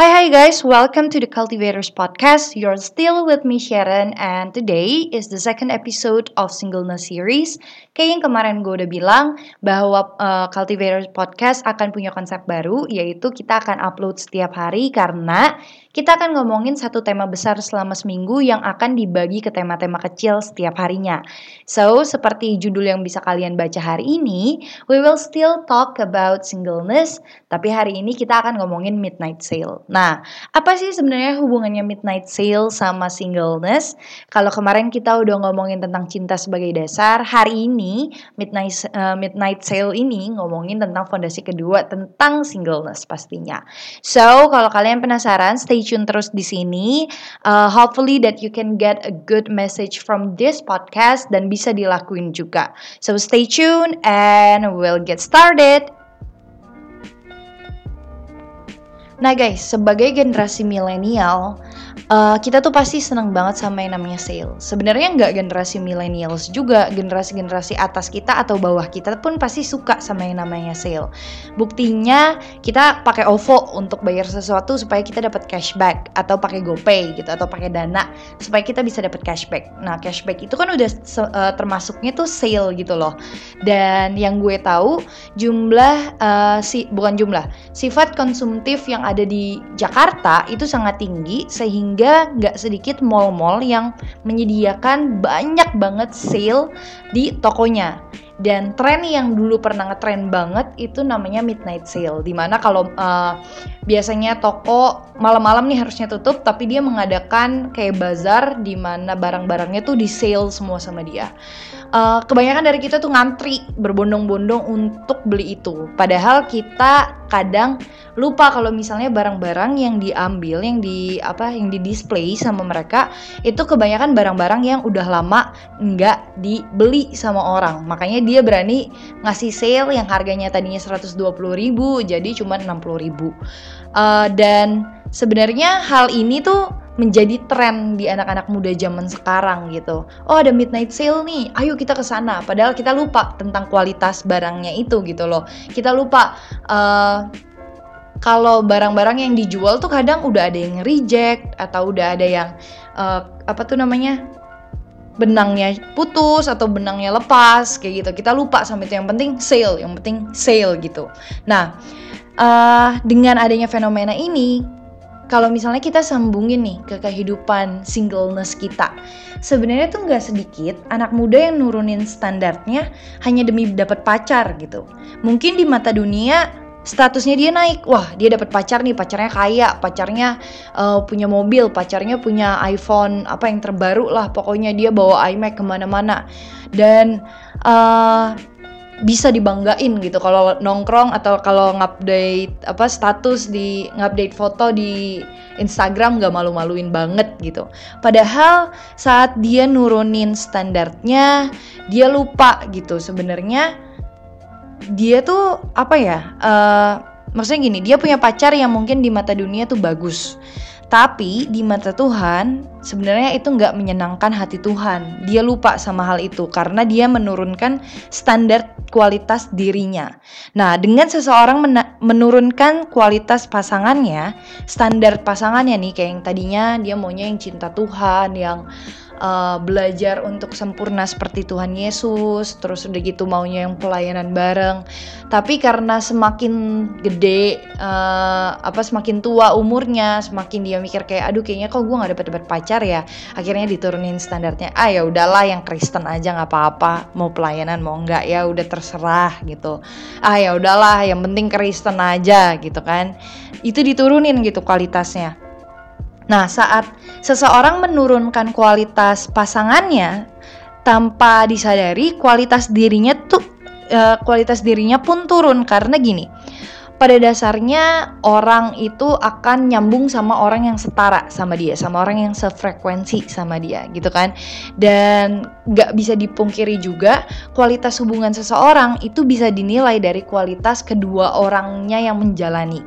Hi guys, welcome to The Cultivators Podcast. You're still with me, Sharon, and today is the second episode of Singleness series. Kayak yang kemarin gue udah bilang bahwa Cultivators Podcast akan punya konsep baru, yaitu kita akan upload setiap hari karena kita akan ngomongin satu tema besar selama seminggu yang akan dibagi ke tema-tema kecil setiap harinya. So, seperti judul yang bisa kalian baca hari ini, we will still talk about singleness, tapi hari ini kita akan ngomongin Midnight Sale. Nah, apa sih sebenarnya hubungannya midnight sale sama singleness? Kalau kemarin kita udah ngomongin tentang cinta sebagai dasar, hari ini midnight sale ini ngomongin tentang fondasi kedua tentang singleness pastinya. So, kalau kalian penasaran, stay tune terus di sini. Hopefully that you can get a good message from this podcast dan bisa dilakuin juga. So, stay tuned and we'll get started. Nah guys, sebagai generasi milenial, kita tuh pasti seneng banget sama yang namanya sale. Sebenarnya nggak generasi millennials juga, generasi-generasi atas kita atau bawah kita pun pasti suka sama yang namanya sale. Buktinya kita pakai OVO untuk bayar sesuatu supaya kita dapat cashback, atau pakai GoPay gitu, atau pakai Dana supaya kita bisa dapat cashback. Nah, cashback itu kan udah termasuknya tuh sale gitu loh. Dan yang gue tahu sifat konsumtif yang ada di Jakarta itu sangat tinggi, sehingga gak sedikit mall-mall yang menyediakan banyak banget sale di tokonya. Dan tren yang dulu pernah ngetren banget itu namanya midnight sale, dimana kalau biasanya toko malam-malam nih harusnya tutup, tapi dia mengadakan kayak bazar dimana barang-barangnya tuh di sale semua sama dia. Kebanyakan dari kita tuh ngantri berbondong-bondong untuk beli itu, padahal kita kadang lupa kalau misalnya barang-barang yang diambil, yang di display sama mereka itu kebanyakan barang-barang yang udah lama nggak dibeli sama orang, makanya dia berani ngasih sale yang harganya tadinya 120.000 jadi cuma 60.000. Dan sebenarnya hal ini tuh menjadi tren di anak-anak muda zaman sekarang gitu. Oh, ada midnight sale nih, ayo kita kesana. Padahal kita lupa tentang kualitas barangnya itu gitu loh. Kita lupa kalau barang-barang yang dijual tuh kadang udah ada yang reject, atau udah ada yang benangnya putus atau benangnya lepas kayak gitu. Kita lupa sama itu, yang penting sale gitu. Nah, dengan adanya fenomena ini, kalau misalnya kita sambungin nih ke kehidupan singleness kita, sebenarnya tuh nggak sedikit anak muda yang nurunin standarnya hanya demi dapat pacar gitu. Mungkin di mata dunia statusnya dia naik, wah dia dapat pacar nih, pacarnya kaya, pacarnya punya mobil, pacarnya punya iPhone apa yang terbaru lah, pokoknya dia bawa iMac kemana-mana, dan bisa dibanggain gitu kalau nongkrong atau kalau ngupdate status di ngupdate foto di Instagram nggak malu-maluin banget gitu. Padahal saat dia nurunin standarnya, dia lupa gitu sebenarnya. Dia tuh maksudnya gini, dia punya pacar yang mungkin di mata dunia tuh bagus, tapi di mata Tuhan sebenarnya itu gak menyenangkan hati Tuhan. Dia lupa sama hal itu karena dia menurunkan standar kualitas dirinya. Nah, dengan seseorang menurunkan kualitas pasangannya, standar pasangannya nih, kayak yang tadinya dia maunya yang cinta Tuhan, yang belajar untuk sempurna seperti Tuhan Yesus, terus udah gitu maunya yang pelayanan bareng. Tapi karena semakin gede, semakin tua umurnya, semakin dia mikir kayak, aduh kayaknya kok gue gak dapet pacar ya, akhirnya diturunin standarnya. Ah ya udahlah, yang Kristen aja nggak apa-apa, mau pelayanan mau nggak ya udah terserah gitu. Ah ya udahlah, yang penting Kristen aja gitu kan. Itu diturunin gitu kualitasnya. Nah, saat seseorang menurunkan kualitas pasangannya tanpa disadari, kualitas dirinya pun turun. Karena gini, pada dasarnya orang itu akan nyambung sama orang yang setara sama dia, sama orang yang sefrekuensi sama dia gitu kan. Dan gak bisa dipungkiri juga, kualitas hubungan seseorang itu bisa dinilai dari kualitas kedua orangnya yang menjalani.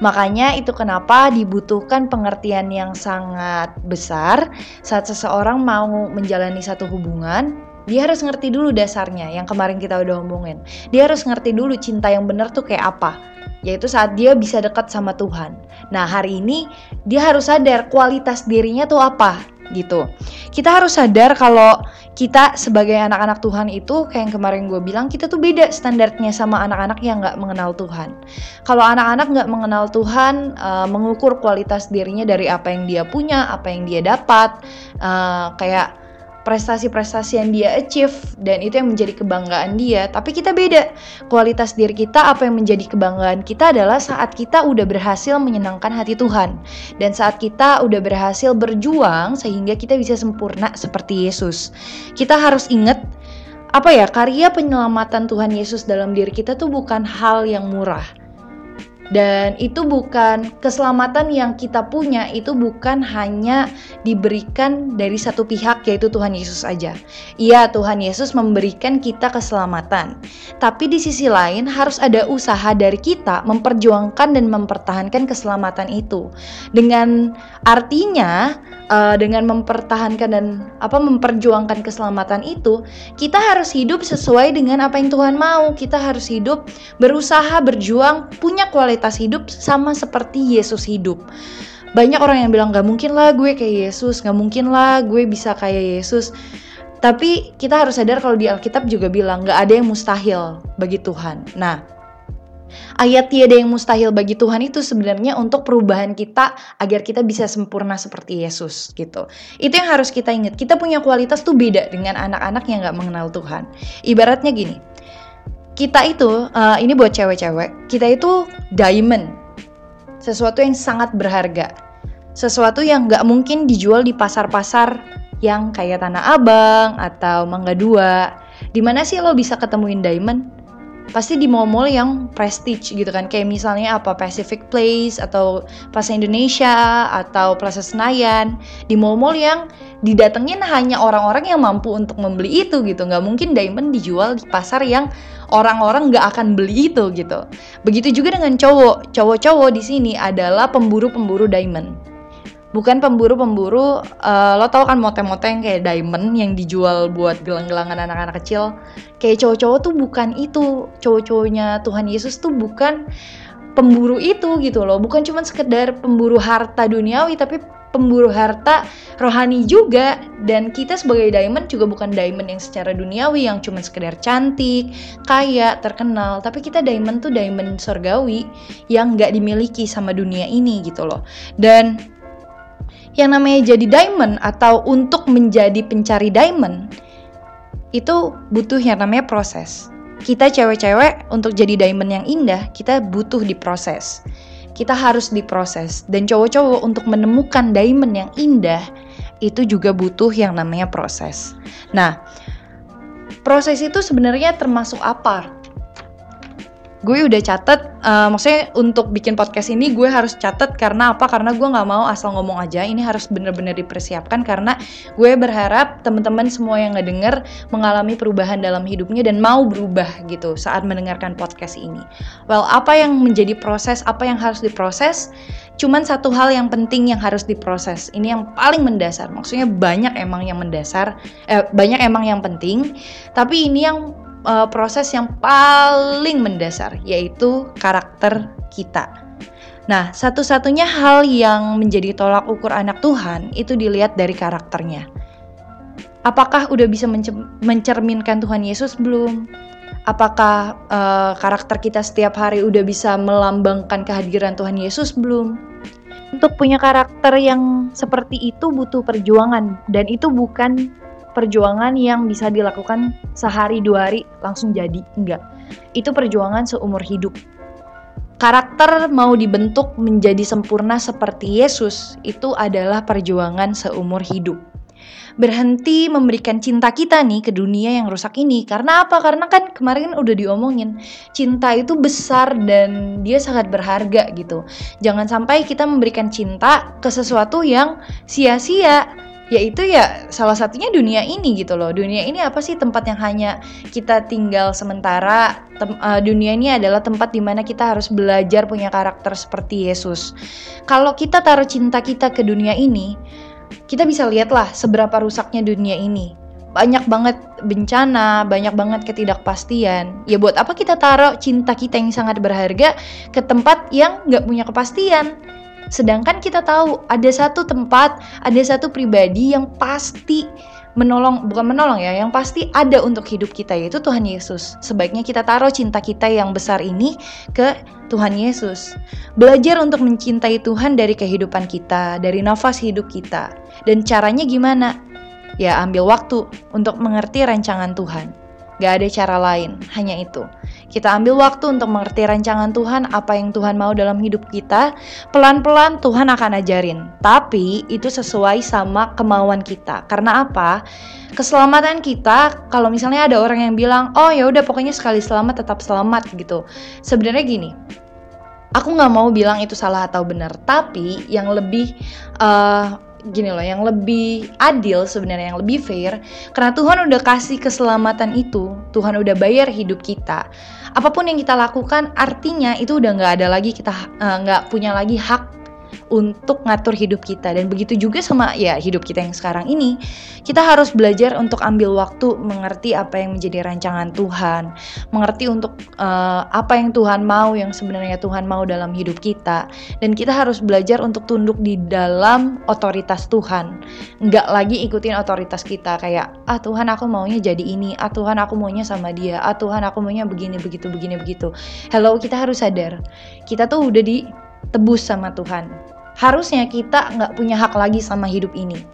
Makanya itu kenapa dibutuhkan pengertian yang sangat besar saat seseorang mau menjalani satu hubungan. Dia harus ngerti dulu dasarnya yang kemarin kita udah omongin. Dia harus ngerti dulu cinta yang benar tuh kayak apa. yaitu saat dia bisa dekat sama Tuhan. Nah, hari ini dia harus sadar kualitas dirinya tuh apa gitu. Kita harus sadar kalau kita sebagai anak-anak Tuhan itu, kayak yang kemarin gue bilang, kita tuh beda standarnya sama anak-anak yang gak mengenal Tuhan. Kalau anak-anak gak mengenal Tuhan, mengukur kualitas dirinya dari apa yang dia punya, apa yang dia dapat, kayak prestasi-prestasi yang dia achieve, dan itu yang menjadi kebanggaan dia. Tapi kita beda, kualitas diri kita, apa yang menjadi kebanggaan kita adalah saat kita udah berhasil menyenangkan hati Tuhan, dan saat kita udah berhasil berjuang sehingga kita bisa sempurna seperti Yesus. Kita harus ingat, karya penyelamatan Tuhan Yesus dalam diri kita tuh bukan hal yang murah. Dan itu bukan, keselamatan yang kita punya itu bukan hanya diberikan dari satu pihak, yaitu Tuhan Yesus aja. Iya, Tuhan Yesus memberikan kita keselamatan, tapi di sisi lain harus ada usaha dari kita memperjuangkan dan mempertahankan keselamatan itu. Dengan artinya, dengan mempertahankan dan memperjuangkan keselamatan itu, kita harus hidup sesuai dengan apa yang Tuhan mau. Kita harus hidup, berusaha, berjuang, punya kualitas hidup sama seperti Yesus hidup. Banyak orang yang bilang, gak mungkin lah gue kayak Yesus, gak mungkin lah gue bisa kayak Yesus. Tapi kita harus sadar kalau di Alkitab juga bilang, gak ada yang mustahil bagi Tuhan. Nah, ayat tiada yang mustahil bagi Tuhan itu sebenarnya untuk perubahan kita agar kita bisa sempurna seperti Yesus gitu. Itu yang harus kita ingat. Kita punya kualitas tuh beda dengan anak-anak yang gak mengenal Tuhan. Ibaratnya gini, kita itu, ini buat cewek-cewek, kita itu diamond, sesuatu yang sangat berharga, sesuatu yang gak mungkin dijual di pasar-pasar yang kayak Tanah Abang atau Mangga Dua. Dimana sih lo bisa ketemuin diamond? Pasti di mall-mall yang prestige gitu kan, kayak misalnya Pacific Place atau Plaza Indonesia atau Plaza Senayan. Di mall-mall yang didatengin hanya orang-orang yang mampu untuk membeli itu gitu. Gak mungkin diamond dijual di pasar yang orang-orang gak akan beli itu gitu. Begitu juga dengan cowok. Cowok-cowok di sini adalah pemburu-pemburu diamond. Bukan pemburu-pemburu, lo tau kan mote-mote yang kayak diamond yang dijual buat gelang-gelangan anak-anak kecil. Kayak cowok-cowok tuh bukan itu. Cowok-cowoknya Tuhan Yesus tuh bukan pemburu itu gitu loh. Bukan cuma sekedar pemburu harta duniawi, tapi pemburu harta rohani juga. Dan kita sebagai diamond juga bukan diamond yang secara duniawi, yang cuma sekedar cantik, kaya, terkenal. Tapi kita diamond tuh diamond surgawi yang gak dimiliki sama dunia ini gitu loh. Dan yang namanya jadi diamond atau untuk menjadi pencari diamond itu butuh yang namanya proses. Kita cewek-cewek untuk jadi diamond yang indah, kita butuh diproses. Kita harus diproses. Dan cowok-cowok untuk menemukan diamond yang indah itu juga butuh yang namanya proses. Nah, proses itu sebenarnya termasuk apa? Gue udah catet, maksudnya untuk bikin podcast ini gue harus catet karena apa? Karena gue gak mau asal ngomong aja, ini harus bener-bener dipersiapkan karena gue berharap teman-teman semua yang ngedenger mengalami perubahan dalam hidupnya dan mau berubah gitu saat mendengarkan podcast ini. Well, apa yang menjadi proses, apa yang harus diproses? Cuman satu hal yang penting yang harus diproses. Ini yang paling mendasar, maksudnya banyak emang yang mendasar, banyak emang yang penting, tapi ini yang proses yang paling mendasar, yaitu karakter kita. Nah, satu-satunya hal yang menjadi tolak ukur anak Tuhan itu dilihat dari karakternya. Apakah udah bisa mencerminkan Tuhan Yesus belum? Apakah karakter kita setiap hari udah bisa melambangkan kehadiran Tuhan Yesus belum? Untuk punya karakter yang seperti itu butuh perjuangan, dan itu bukan perjuangan yang bisa dilakukan sehari dua hari langsung jadi, enggak. Itu perjuangan seumur hidup. Karakter mau dibentuk menjadi sempurna seperti Yesus itu adalah perjuangan seumur hidup. Berhenti memberikan cinta kita nih ke dunia yang rusak ini. Karena apa? Karena kan kemarin udah diomongin, cinta itu besar dan dia sangat berharga gitu. Jangan sampai kita memberikan cinta ke sesuatu yang sia-sia, yaitu ya salah satunya dunia ini gitu loh. Dunia ini apa sih? Tempat yang hanya kita tinggal sementara. Dunia ini adalah tempat dimana kita harus belajar punya karakter seperti Yesus. Kalau kita taruh cinta kita ke dunia ini, kita bisa lihatlah seberapa rusaknya dunia ini. banyak banget bencana, banyak banget ketidakpastian. Ya buat apa kita taruh cinta kita yang sangat berharga ke tempat yang gak punya kepastian? Sedangkan kita tahu ada satu tempat, ada satu pribadi yang pasti menolong, bukan menolong ya, yang pasti ada untuk hidup kita, yaitu Tuhan Yesus. Sebaiknya kita taruh cinta kita yang besar ini ke Tuhan Yesus. Belajar untuk mencintai Tuhan dari kehidupan kita, dari nafas hidup kita. Dan caranya gimana? Ya ambil waktu untuk mengerti rancangan Tuhan. Gak ada cara lain, hanya itu. Kita ambil waktu untuk mengerti rancangan Tuhan, apa yang Tuhan mau dalam hidup kita. Pelan-pelan Tuhan akan ajarin, tapi itu sesuai sama kemauan kita. Karena apa? Keselamatan kita, kalau misalnya ada orang yang bilang, oh ya udah pokoknya sekali selamat tetap selamat gitu. Sebenarnya gini, aku gak mau bilang itu salah atau benar, tapi yang lebih gini loh, yang lebih adil sebenarnya, yang lebih fair, karena Tuhan udah kasih keselamatan itu, Tuhan udah bayar hidup kita. Apapun yang kita lakukan, artinya itu udah nggak ada lagi, kita nggak punya lagi hak untuk ngatur hidup kita. Dan begitu juga sama ya hidup kita yang sekarang ini. Kita harus belajar untuk ambil waktu, mengerti apa yang menjadi rancangan Tuhan, mengerti untuk apa yang Tuhan mau, yang sebenarnya Tuhan mau dalam hidup kita. Dan kita harus belajar untuk tunduk di dalam otoritas Tuhan. Nggak lagi ikutin otoritas kita kayak, ah Tuhan aku maunya jadi ini, ah Tuhan aku maunya sama dia, ah Tuhan aku maunya begini, begitu, begini, begitu. Hello, kita harus sadar, kita tuh udah ditebus sama Tuhan. Harusnya kita gak punya hak lagi sama hidup ini.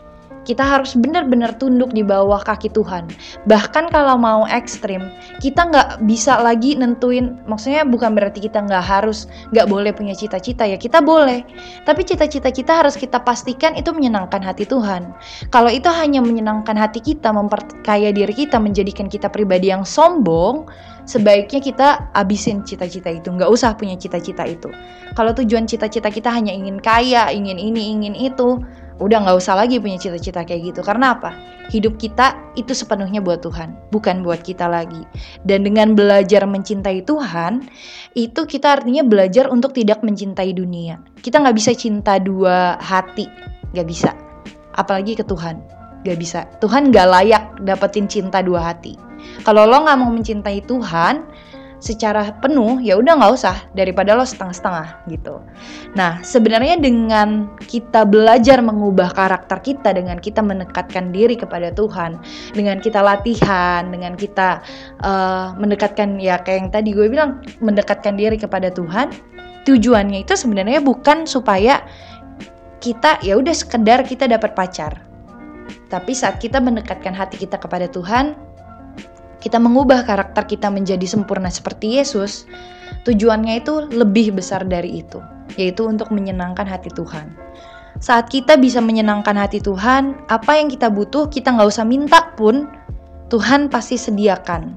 Kita harus benar-benar tunduk di bawah kaki Tuhan. Bahkan kalau mau ekstrim, kita gak bisa lagi nentuin, maksudnya bukan berarti kita gak harus, gak boleh punya cita-cita ya, kita boleh. Tapi cita-cita kita harus kita pastikan itu menyenangkan hati Tuhan. Kalau itu hanya menyenangkan hati kita, memperkaya diri kita, menjadikan kita pribadi yang sombong, sebaiknya kita abisin cita-cita itu, gak usah punya cita-cita itu. Kalau tujuan cita-cita kita hanya ingin kaya, ingin ini, ingin itu, udah gak usah lagi punya cita-cita kayak gitu. Karena apa? Hidup kita itu sepenuhnya buat Tuhan, bukan buat kita lagi. Dan dengan belajar mencintai Tuhan, itu kita artinya belajar untuk tidak mencintai dunia. Kita gak bisa cinta dua hati, gak bisa. Apalagi ke Tuhan, gak bisa. Tuhan gak layak dapetin cinta dua hati. Kalau lo nggak mau mencintai Tuhan secara penuh, ya udah nggak usah, daripada lo setengah-setengah gitu. Nah, sebenarnya dengan kita belajar mengubah karakter kita, dengan kita mendekatkan diri kepada Tuhan, dengan kita latihan, dengan kita mendekatkan, ya kayak yang tadi gue bilang, mendekatkan diri kepada Tuhan. Tujuannya itu sebenarnya bukan supaya kita ya udah sekedar kita dapat pacar, tapi saat kita mendekatkan hati kita kepada Tuhan, kita mengubah karakter kita menjadi sempurna seperti Yesus. Tujuannya itu lebih besar dari itu, yaitu untuk menyenangkan hati Tuhan. Saat kita bisa menyenangkan hati Tuhan, apa yang kita butuh, kita gak usah minta pun, Tuhan pasti sediakan,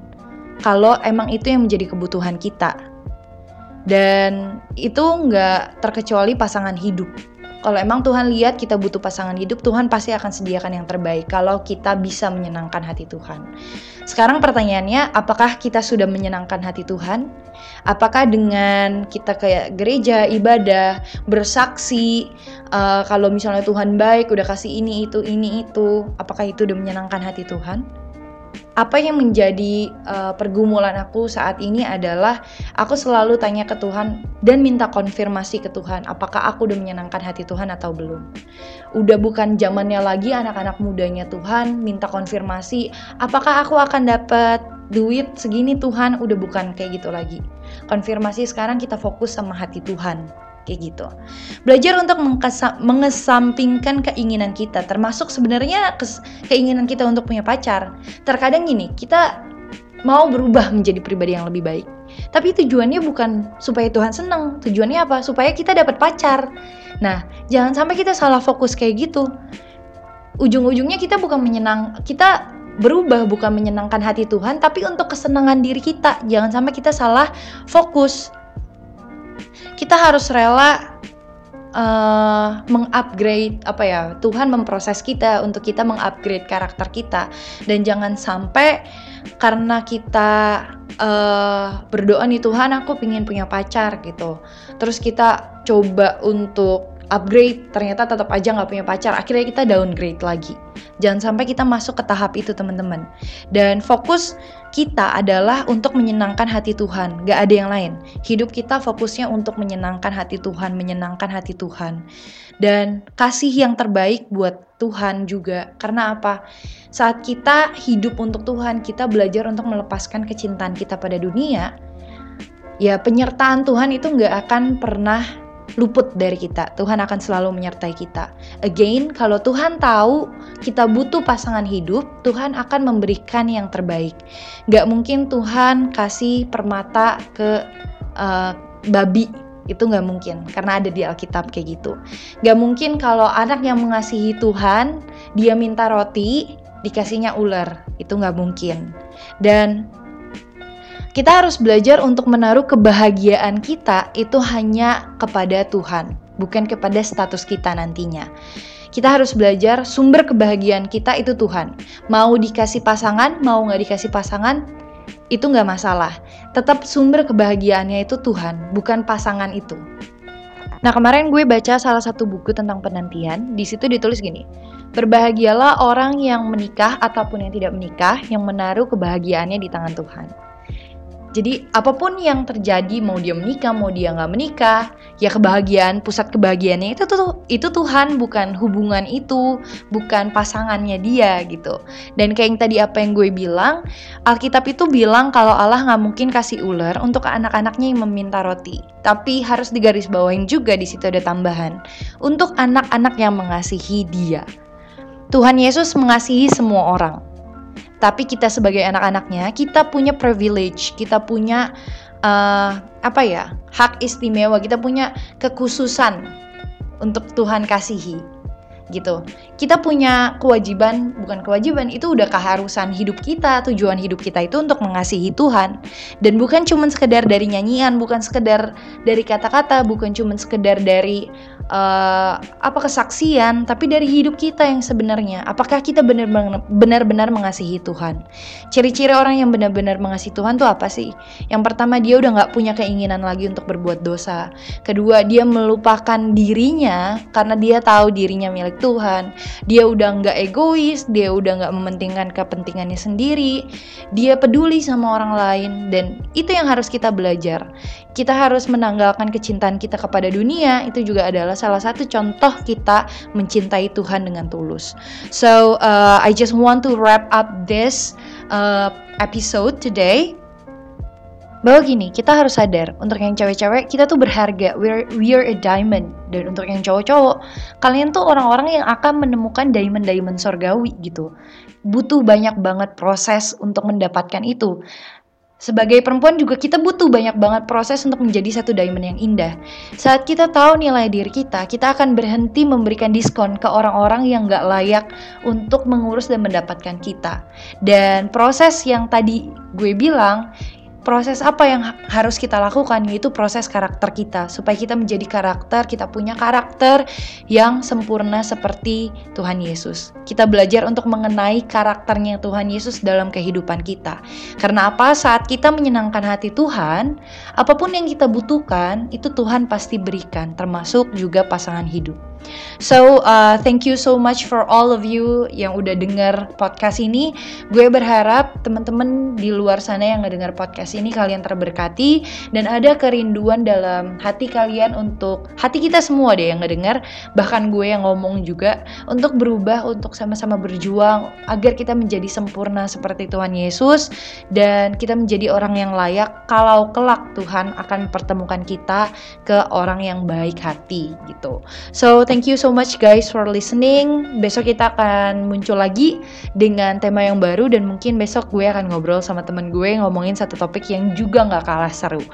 kalau emang itu yang menjadi kebutuhan kita. Dan itu gak terkecuali pasangan hidup. Kalau emang Tuhan lihat kita butuh pasangan hidup, Tuhan pasti akan sediakan yang terbaik kalau kita bisa menyenangkan hati Tuhan. Sekarang pertanyaannya, apakah kita sudah menyenangkan hati Tuhan? Apakah dengan kita kayak gereja, ibadah, bersaksi, kalau misalnya Tuhan baik, udah kasih ini, itu, apakah itu udah menyenangkan hati Tuhan? Apa yang menjadi pergumulan aku saat ini adalah aku selalu tanya ke Tuhan dan minta konfirmasi ke Tuhan, apakah aku udah menyenangkan hati Tuhan atau belum. Udah bukan zamannya lagi anak-anak mudanya Tuhan minta konfirmasi, apakah aku akan dapat duit segini Tuhan, udah bukan kayak gitu lagi. Konfirmasi sekarang kita fokus sama hati Tuhan. Kayak gitu. Belajar untuk mengesampingkan keinginan kita, termasuk sebenarnya keinginan kita untuk punya pacar. Terkadang gini, kita mau berubah menjadi pribadi yang lebih baik, tapi tujuannya bukan supaya Tuhan senang. Tujuannya apa? Supaya kita dapat pacar. Nah, jangan sampai kita salah fokus kayak gitu. Ujung-ujungnya kita bukan kita berubah bukan menyenangkan hati Tuhan, tapi untuk kesenangan diri kita. Jangan sampai kita salah fokus. Kita harus rela mengupgrade, Tuhan memproses kita untuk kita mengupgrade karakter kita. Dan jangan sampai karena kita berdoa nih, Tuhan aku pingin punya pacar gitu, terus kita coba untuk upgrade, ternyata tetap aja gak punya pacar, akhirnya kita downgrade lagi. Jangan sampai kita masuk ke tahap itu, teman-teman. Dan fokus kita adalah untuk menyenangkan hati Tuhan, gak ada yang lain. Hidup kita fokusnya untuk menyenangkan hati Tuhan. Dan kasih yang terbaik buat Tuhan juga. Karena apa? Saat kita hidup untuk Tuhan, kita belajar untuk melepaskan kecintaan kita pada dunia. Ya, penyertaan Tuhan itu gak akan pernah luput dari kita. Tuhan akan selalu menyertai kita. Again, kalau Tuhan tahu kita butuh pasangan hidup, Tuhan akan memberikan yang terbaik. Gak mungkin Tuhan kasih permata ke babi, itu gak mungkin, karena ada di Alkitab kayak gitu. Gak mungkin kalau anak yang mengasihi Tuhan, dia minta roti, dikasihnya ular, itu gak mungkin. Dan kita harus belajar untuk menaruh kebahagiaan kita itu hanya kepada Tuhan, bukan kepada status kita nantinya. Kita harus belajar sumber kebahagiaan kita itu Tuhan. Mau dikasih pasangan, mau gak dikasih pasangan, itu gak masalah. Tetap sumber kebahagiaannya itu Tuhan, bukan pasangan itu. Nah, kemarin gue baca salah satu buku tentang penantian. Di situ ditulis gini, berbahagialah orang yang menikah ataupun yang tidak menikah, yang menaruh kebahagiaannya di tangan Tuhan. Jadi apapun yang terjadi, mau dia menikah, mau dia gak menikah, ya kebahagiaan, pusat kebahagiaannya itu Tuhan, bukan hubungan itu, bukan pasangannya dia gitu. Dan kayak yang tadi apa yang gue bilang, Alkitab itu bilang kalau Allah gak mungkin kasih ular untuk anak-anaknya yang meminta roti. Tapi harus digarisbawahin juga, di situ ada tambahan, untuk anak-anak yang mengasihi dia. Tuhan Yesus mengasihi semua orang. Tapi kita sebagai anak-anaknya, kita punya privilege, kita punya hak istimewa, kita punya kekhususan untuk Tuhan kasihi, gitu. Kita punya bukan kewajiban, itu udah keharusan hidup kita, tujuan hidup kita itu untuk mengasihi Tuhan. Dan bukan cuma sekedar dari nyanyian, bukan sekedar dari kata-kata, bukan cuma sekedar dari kesaksian, tapi dari hidup kita yang sebenarnya. Apakah kita benar-benar mengasihi Tuhan? Ciri-ciri orang yang benar-benar mengasihi Tuhan tuh apa sih? Yang pertama, dia udah gak punya keinginan lagi untuk berbuat dosa. Kedua, dia melupakan dirinya karena dia tahu dirinya milik Tuhan. Dia udah gak egois, dia udah gak mementingkan kepentingannya sendiri. Dia peduli sama orang lain, dan itu yang harus kita belajar. Kita harus menanggalkan kecintaan kita kepada dunia. Itu juga adalah salah satu contoh kita mencintai Tuhan dengan tulus. So, I just want to wrap up this episode today. Bahwa gini, kita harus sadar, untuk yang cewek-cewek, kita tuh berharga, we're a diamond. Dan untuk yang cowok-cowok, kalian tuh orang-orang yang akan menemukan diamond-diamond surgawi gitu. Butuh banyak banget proses untuk mendapatkan itu. Sebagai perempuan juga kita butuh banyak banget proses untuk menjadi satu diamond yang indah. Saat kita tahu nilai diri kita, kita akan berhenti memberikan diskon ke orang-orang yang gak layak untuk mengurus dan mendapatkan kita. Dan proses yang tadi gue bilang, proses apa yang harus kita lakukan, yaitu proses karakter kita, supaya kita menjadi karakter, kita punya karakter yang sempurna seperti Tuhan Yesus. Kita belajar untuk mengenai karakternya Tuhan Yesus dalam kehidupan kita. Karena apa? Saat kita menyenangkan hati Tuhan, apapun yang kita butuhkan, itu Tuhan pasti berikan, termasuk juga pasangan hidup. So, thank you so much for all of you yang udah denger podcast ini. Gue berharap teman-teman di luar sana yang ngedenger podcast ini, kalian terberkati dan ada kerinduan dalam hati kalian untuk, hati kita semua deh yang ngedenger, bahkan gue yang ngomong juga, untuk berubah, untuk sama-sama berjuang agar kita menjadi sempurna seperti Tuhan Yesus, dan kita menjadi orang yang layak kalau kelak Tuhan akan pertemukan kita ke orang yang baik hati gitu. So, thank you so much guys for listening. Besok kita akan muncul lagi dengan tema yang baru, dan mungkin besok gue akan ngobrol sama temen gue ngomongin satu topik yang juga gak kalah seru.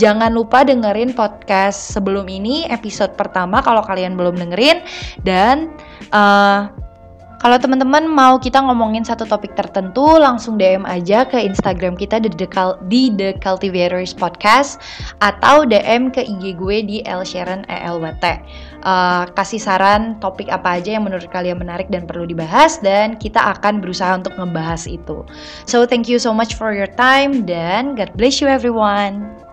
Jangan lupa dengerin podcast sebelum ini, episode pertama kalau kalian belum dengerin. Dan kalau teman-teman mau kita ngomongin satu topik tertentu, langsung DM aja ke Instagram kita di The Cultivators Podcast, atau DM ke IG gue di lsharon.elwt. Kasih saran topik apa aja yang menurut kalian menarik dan perlu dibahas, dan kita akan berusaha untuk ngebahas itu. So, thank you so much for your time, dan God bless you everyone.